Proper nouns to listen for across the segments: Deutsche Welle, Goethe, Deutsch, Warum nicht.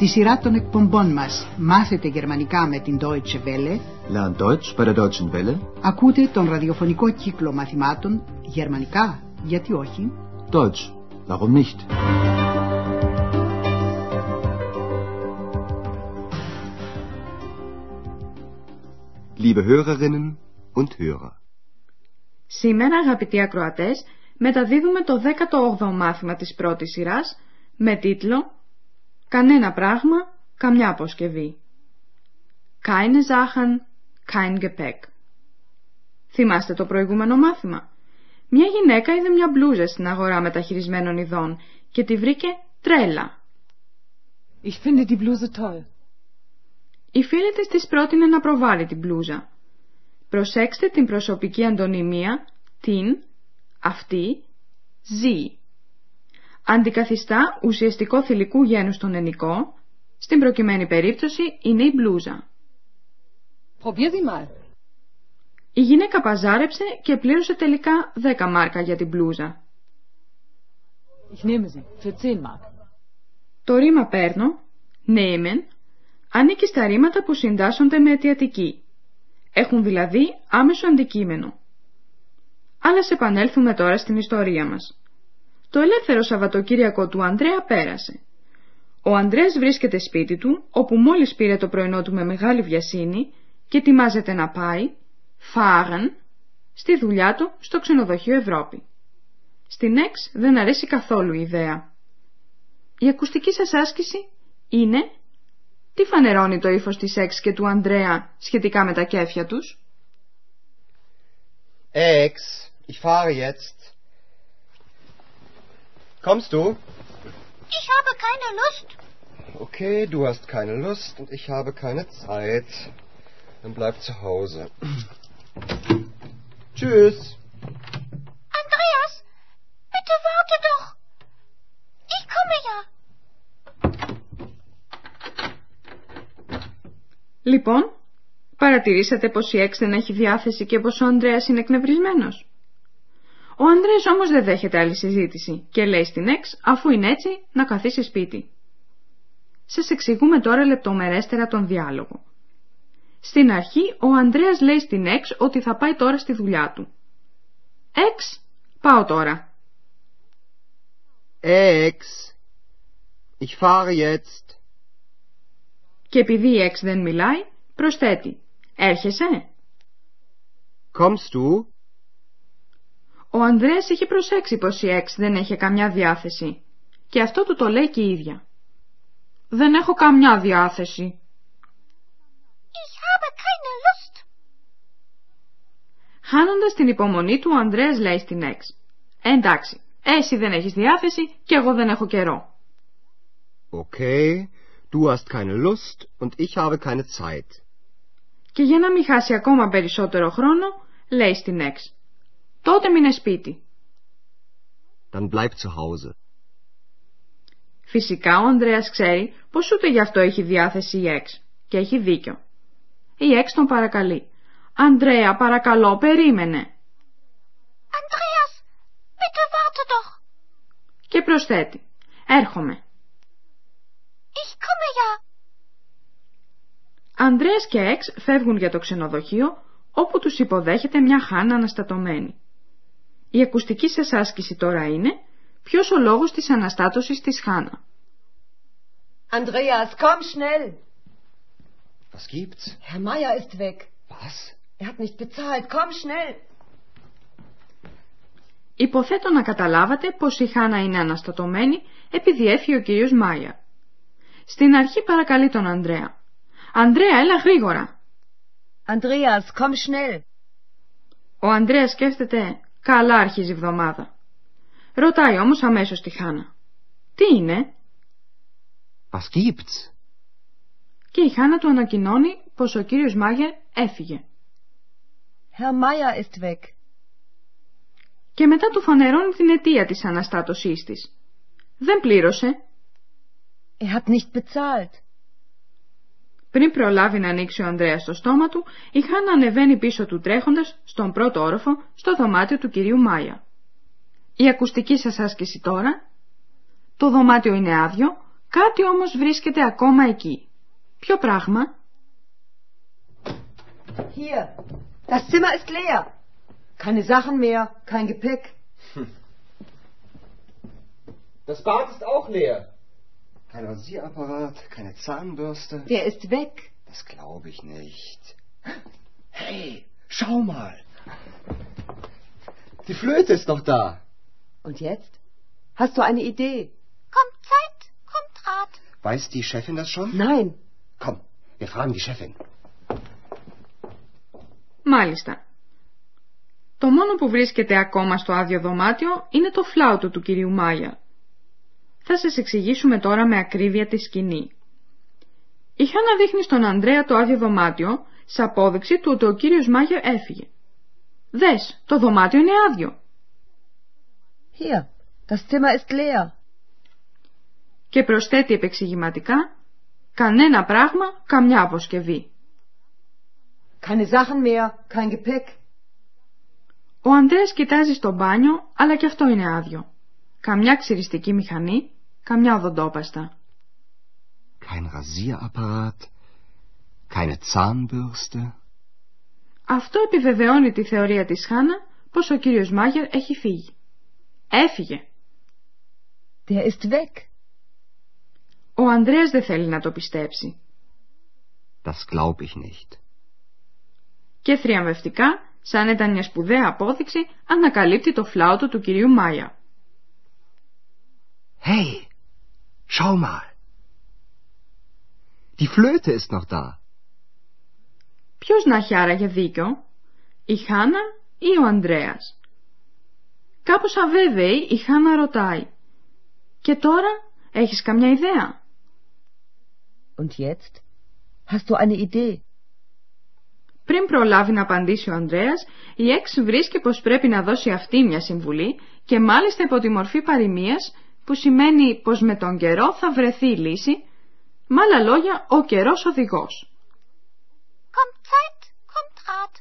Στη σειρά των εκπομπών μας «Μάθετε γερμανικά με την Deutsche Welle», Lern Deutsch bei der Deutschen Welle, ακούτε τον ραδιοφωνικό κύκλο μαθημάτων «Γερμανικά, γιατί όχι» Deutsch, warum nicht? Liebe Hörerinnen und Hörer. Σήμερα, αγαπητοί ακροατές, μεταδίδουμε το 18ο μάθημα της πρώτης σειράς με τίτλο «Κανένα πράγμα, καμιά αποσκευή». Keine Sachen, kein Gepäck. Θυμάστε το προηγούμενο μάθημα. Μια γυναίκα είδε μια μπλούζα στην αγορά μεταχειρισμένων ειδών και τη βρήκε τρέλα. Ich finde die Bluse toll. Η φίλη της της πρότεινε να προβάλλει την μπλούζα. Προσέξτε την προσωπική αντωνυμία «την», «αυτή», «ζει». Αντικαθιστά ουσιαστικό θηλυκού γένους στον ενικό, στην προκειμένη περίπτωση είναι η μπλούζα. Η γυναίκα παζάρεψε και πλήρωσε τελικά 10 μάρκα για την μπλούζα. Ich nehme sie für 10 Mark. Το ρήμα «παίρνω», «nehmen», ανήκει στα ρήματα που συντάσσονται με αιτιατική. Έχουν δηλαδή άμεσο αντικείμενο. Αλλά σε επανέλθουμε τώρα στην ιστορία μας. Το ελεύθερο Σαββατοκύριακο του Ανδρέα πέρασε. Ο Ανδρέας βρίσκεται σπίτι του, όπου μόλις πήρε το πρωινό του με μεγάλη βιασύνη και ετοιμάζεται να πάει, fahren, στη δουλειά του στο ξενοδοχείο Ευρώπη. Στην Εξ δεν αρέσει καθόλου η ιδέα. Η ακουστική σας άσκηση είναι... Τι φανερώνει το ύφος της Εξ και του Ανδρέα σχετικά με τα κέφια τους? Εξ, ich fahre jetzt. Kommst du? Ich habe keine Lust. Okay, du hast keine Lust und ich habe keine Zeit. Dann bleib zu Hause. Tschüss. Andreas, bitte warte doch. Ich komme ja. Λοιπόν, παρατηρήσατε πως η Εξ δεν έχει διάθεση και πως ο Ανδρέας είναι εκνευρισμένος. Ο Ανδρέας όμως δεν δέχεται άλλη συζήτηση και λέει στην Εξ, αφού είναι έτσι, να καθίσει σπίτι. Σας εξηγούμε τώρα λεπτομερέστερα τον διάλογο. Στην αρχή, ο Ανδρέας λέει στην Εξ ότι θα πάει τώρα στη δουλειά του. Εξ, πάω τώρα. Εξ, ich fahre jetzt. Και επειδή η Εξ δεν μιλάει, προσθέτει «Έρχεσαι?» «Kommst du?» Ο Ανδρέας είχε προσέξει πως η Εξ δεν είχε καμιά διάθεση και αυτό του το λέει και η ίδια. «Δεν έχω καμιά διάθεση». «Ich habe keine Lust». Χάνοντας την υπομονή του, ο Ανδρέας λέει στην Εξ «Εντάξει, εσύ δεν έχεις διάθεση και εγώ δεν έχω καιρό». «Οκ». Du hast keine Lust und ich habe keine Zeit. Και για να μην χάσει ακόμα περισσότερο χρόνο, λέει στην Εξ. Τότε μείνε σπίτι. Dann bleib zu Hause. Φυσικά ο Ανδρέας ξέρει πως ούτε γι' αυτό έχει διάθεση η Εξ. Και έχει δίκιο. Η Εξ τον παρακαλεί. Ανδρέα, παρακαλώ, περίμενε. Andreas, bitte warte doch. Και προσθέτει. Έρχομαι. Ανδρέας και Εξ φεύγουν για το ξενοδοχείο, όπου τους υποδέχεται μια Χάνα αναστατωμένη. Η ακουστική σας άσκηση τώρα είναι ποιος ο λόγος της αναστάτωσης της Χάνα. Andreas, komm schnell. Was gibt's? Herr Meier ist weg. Was? Er hat nicht bezahlt. Komm schnell. Υποθέτω να καταλάβατε πως η Χάνα είναι αναστατωμένη επειδή έφυγε ο κύριος Μάιερ. Στην αρχή παρακαλεί τον Ανδρέα. «Ανδρέα, έλα γρήγορα!» «Andreas, komm schnell!» Ο Ανδρέας σκέφτεται «Καλά αρχίζει η εβδομάδα». Ρωτάει όμως αμέσως τη Χάνα. «Τι είναι?» «Was gibt's?» Και η Χάνα του ανακοινώνει πως ο κύριος Μάγερ έφυγε. «Herr Meier ist weg». Και μετά του φανερώνει την αιτία της αναστάτωσής της. «Δεν πλήρωσε». «Er hat nicht bezahlt». Πριν προλάβει να ανοίξει ο Ανδρέας το στόμα του, η Χάνα ανεβαίνει πίσω του τρέχοντας στον πρώτο όροφο στο δωμάτιο του κυρίου Μάια. Η ακουστική σας άσκηση τώρα. Το δωμάτιο είναι άδειο Κάτι όμως βρίσκεται ακόμα εκεί. Ποιο πράγμα? Hier. Das Zimmer ist leer. Keine Sachen mehr, kein Gepäck. Das Bad ist auch leer. Kein Rasierapparat, keine Zahnbürste. Der ist weg. Das glaube ich nicht. Hey, schau mal. Die Flöte ist noch da. Und jetzt? Hast du eine Idee? Kommt Zeit, kommt Rat. Weiß die Chefin das schon? Nein. Komm, wir fragen die Chefin. Μάλιστα. Το μόνο που βρίσκεται ακόμα στο άδειο δωμάτιο είναι το φλάουτο του κυρίου Μάγια. Θα σας εξηγήσουμε τώρα με ακρίβεια τη σκηνή. Η Χιώνα δείχνει στον Ανδρέα το άδειο δωμάτιο σε απόδειξη του ότι ο κύριος Μάγια έφυγε. Δες, το δωμάτιο είναι άδειο. Hier, das Zimmer ist leer. Και προσθέτει επεξηγηματικά, κανένα πράγμα, καμιά αποσκευή. Keine Sachen mehr, kein Gepäck. Ο Ανδρέας κοιτάζει στο μπάνιο, αλλά και αυτό είναι άδειο. Καμιά ξυριστική μηχανή, καμιά οδοντόπαστα. Kein Rasierapparat, keine Zahnbürste. Αυτό επιβεβαιώνει τη θεωρία της Χάνα πως ο κύριος Μάγερ έχει φύγει. Έφυγε. Der ist weg. Ο Ανδρέας δεν θέλει να το πιστέψει. Das glaub ich nicht. Και θριαμβευτικά, σαν ήταν μια σπουδαία απόδειξη, ανακαλύπτει το φλάουτο του κυρίου Μάγια. Hey, schau mal. Die Flöte ist noch da. Ποιος να έχει άραγε δίκιο, η Χάνα ή ο Ανδρέας? Κάπως αβέβαιη η Χάνα ρωτάει. Και τώρα, έχεις καμιά ιδέα? Und jetzt? Hast du eine Idee? Πριν προλάβει να απαντήσει ο Ανδρέας, η Εξ βρίσκει πως πρέπει να δώσει αυτή μια συμβουλή και μάλιστα υπό τη μορφή παροιμίας, που σημαίνει πως με τον καιρό θα βρεθεί η λύση, με άλλα λόγια ο καιρός οδηγός. Kommt Zeit, kommt Rat.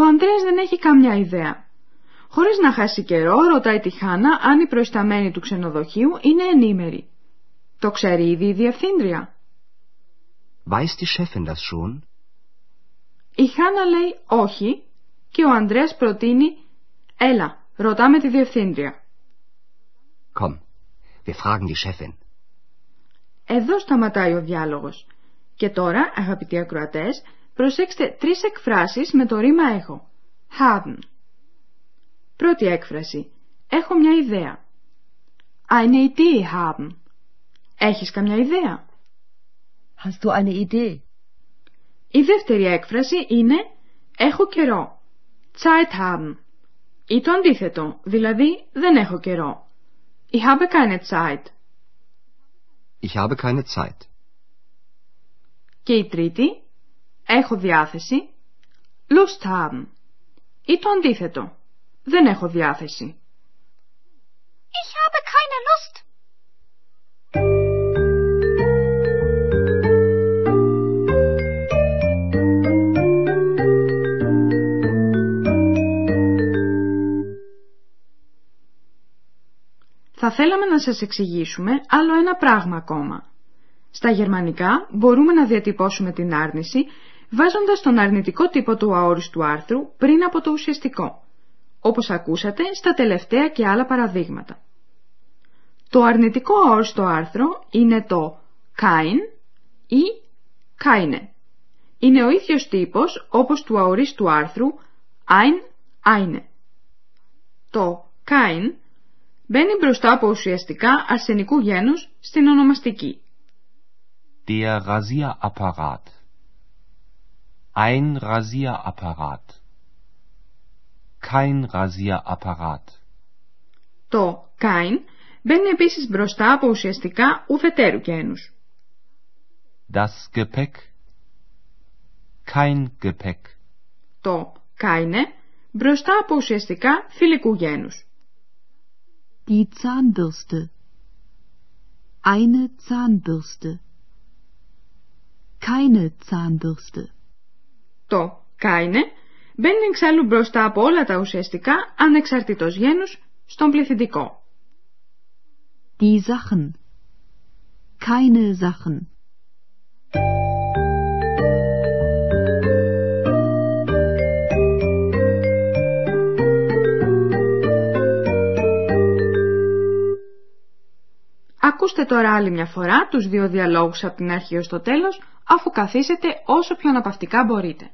Ο Ανδρέας δεν έχει καμιά ιδέα. Χωρίς να χάσει καιρό, ρωτάει τη Χάνα αν η προϊσταμένη του ξενοδοχείου είναι ενήμερη. Το ξέρει ήδη η διευθύντρια. Weiß die Chefin das schon? Η Χάνα λέει όχι και ο Ανδρέας προτείνει, έλα, ρωτάμε τη διευθύντρια. Komm, wir fragen die Chefin. Εδώ σταματάει ο διάλογος. Και τώρα, αγαπητοί ακροατές, προσέξτε τρεις εκφράσεις με το ρήμα έχω. Haben. Πρώτη έκφραση. Έχω μια ιδέα. Eine Idee haben. Έχεις καμιά ιδέα? Hast du eine Idee? Η δεύτερη έκφραση είναι «έχω καιρό», «Zeit haben», ή το αντίθετο, δηλαδή «δεν έχω καιρό». «Ich habe keine Zeit». «Ich habe keine Zeit». Και η τρίτη «έχω διάθεση», «Lust haben», ή το αντίθετο, «δεν έχω διάθεση». «Ich habe keine Lust». Θα θέλαμε να σας εξηγήσουμε άλλο ένα πράγμα ακόμα. Στα γερμανικά μπορούμε να διατυπώσουμε την άρνηση βάζοντας τον αρνητικό τύπο του αόριστου άρθρου πριν από το ουσιαστικό, όπως ακούσατε στα τελευταία και άλλα παραδείγματα. Το αρνητικό αόριστο άρθρο είναι το kein ή keine. Είναι ο ίδιος τύπος όπως του αορίστου άρθρου ein, eine. Το kein μπαίνει μπροστά από ουσιαστικά αρσενικού γένους στην ονομαστική. Der Rasierapparat. Ein Rasierapparat. Kein Rasierapparat. Το kein μπαίνει επίσης μπροστά από ουσιαστικά ουδετέρου γένους. Das Gepäck. Kein Gepäck. Το keine μπροστά από ουσιαστικά φιλικού γένους. Die Zahnbürste. Eine Zahnbürste. Keine Zahnbürste. Το keine μπαίνει εξάλλου μπροστά από όλα τα ουσιαστικά ανεξαρτήτως γένους στον πληθυντικό. Die Sachen. keine Sachen. Ακούστε τώρα άλλη μια φορά τους δύο διαλόγους από την αρχή ως το τέλος, αφού καθίσετε όσο πιο αναπαυτικά μπορείτε.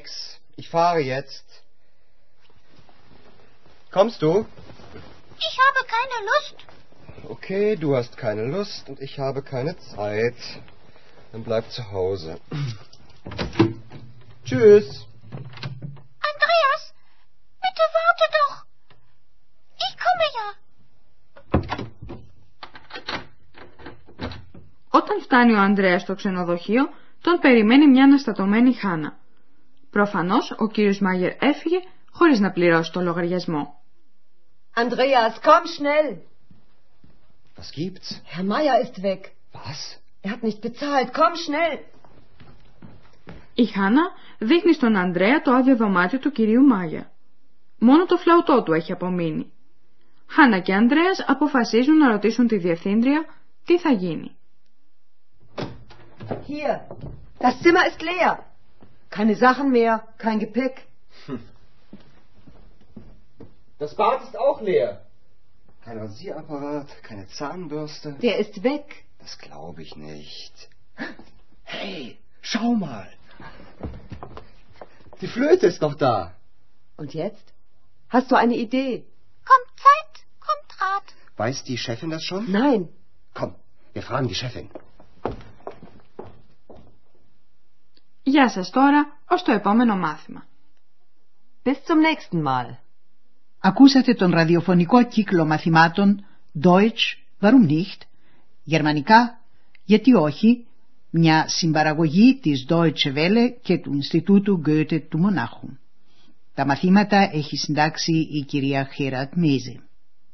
Ex, ich fahre jetzt. Kommst du? Ich habe keine Lust. Okay, du hast keine Lust und ich habe keine Zeit. Dann bleib zu Hause. Tschüss. Andreas, bitte warte doch. Ich komme ja. Όταν φτάνει ο Ανδρέας στο ξενοδοχείο, τον περιμένει μια αναστατωμένη Χάνα. Προφανώς, ο κύριος Μάγερ έφυγε χωρίς να πληρώσει το λογαριασμό. Andreas, komm schnell! Was gibt's? Herr Meier ist weg. Was? Er hat nicht bezahlt. Komm schnell! Η Χάνα δείχνει στον Ανδρέα το άδειο δωμάτιο του κυρίου Μάγερ. Μόνο το φλαουτό του έχει απομείνει. Χάνα και Ανδρέας αποφασίζουν να ρωτήσουν τη διευθύντρια τι θα γίνει. Hier, das Zimmer ist leer. Keine Sachen mehr, kein Gepäck. Das Bad ist auch leer. Kein Rasierapparat, keine Zahnbürste. Der ist weg. Das glaube ich nicht. Hey, schau mal. Die Flöte ist noch da. Und jetzt? Hast du eine Idee? Kommt Zeit, kommt Rat. Weiß die Chefin das schon? Nein. Komm, wir fragen die Chefin. Γεια σας τώρα, ως το επόμενο μάθημα. Bis zum nächsten Mal. Ακούσατε τον ραδιοφωνικό κύκλο μαθημάτων Deutsch, Warum nicht? Γερμανικά, γιατί όχι? Μια συμπαραγωγή της Deutsche Welle και του Ινστιτούτου Goethe του Μονάχου. Τα μαθήματα έχει συντάξει η κυρία Χέρατ Μέζε.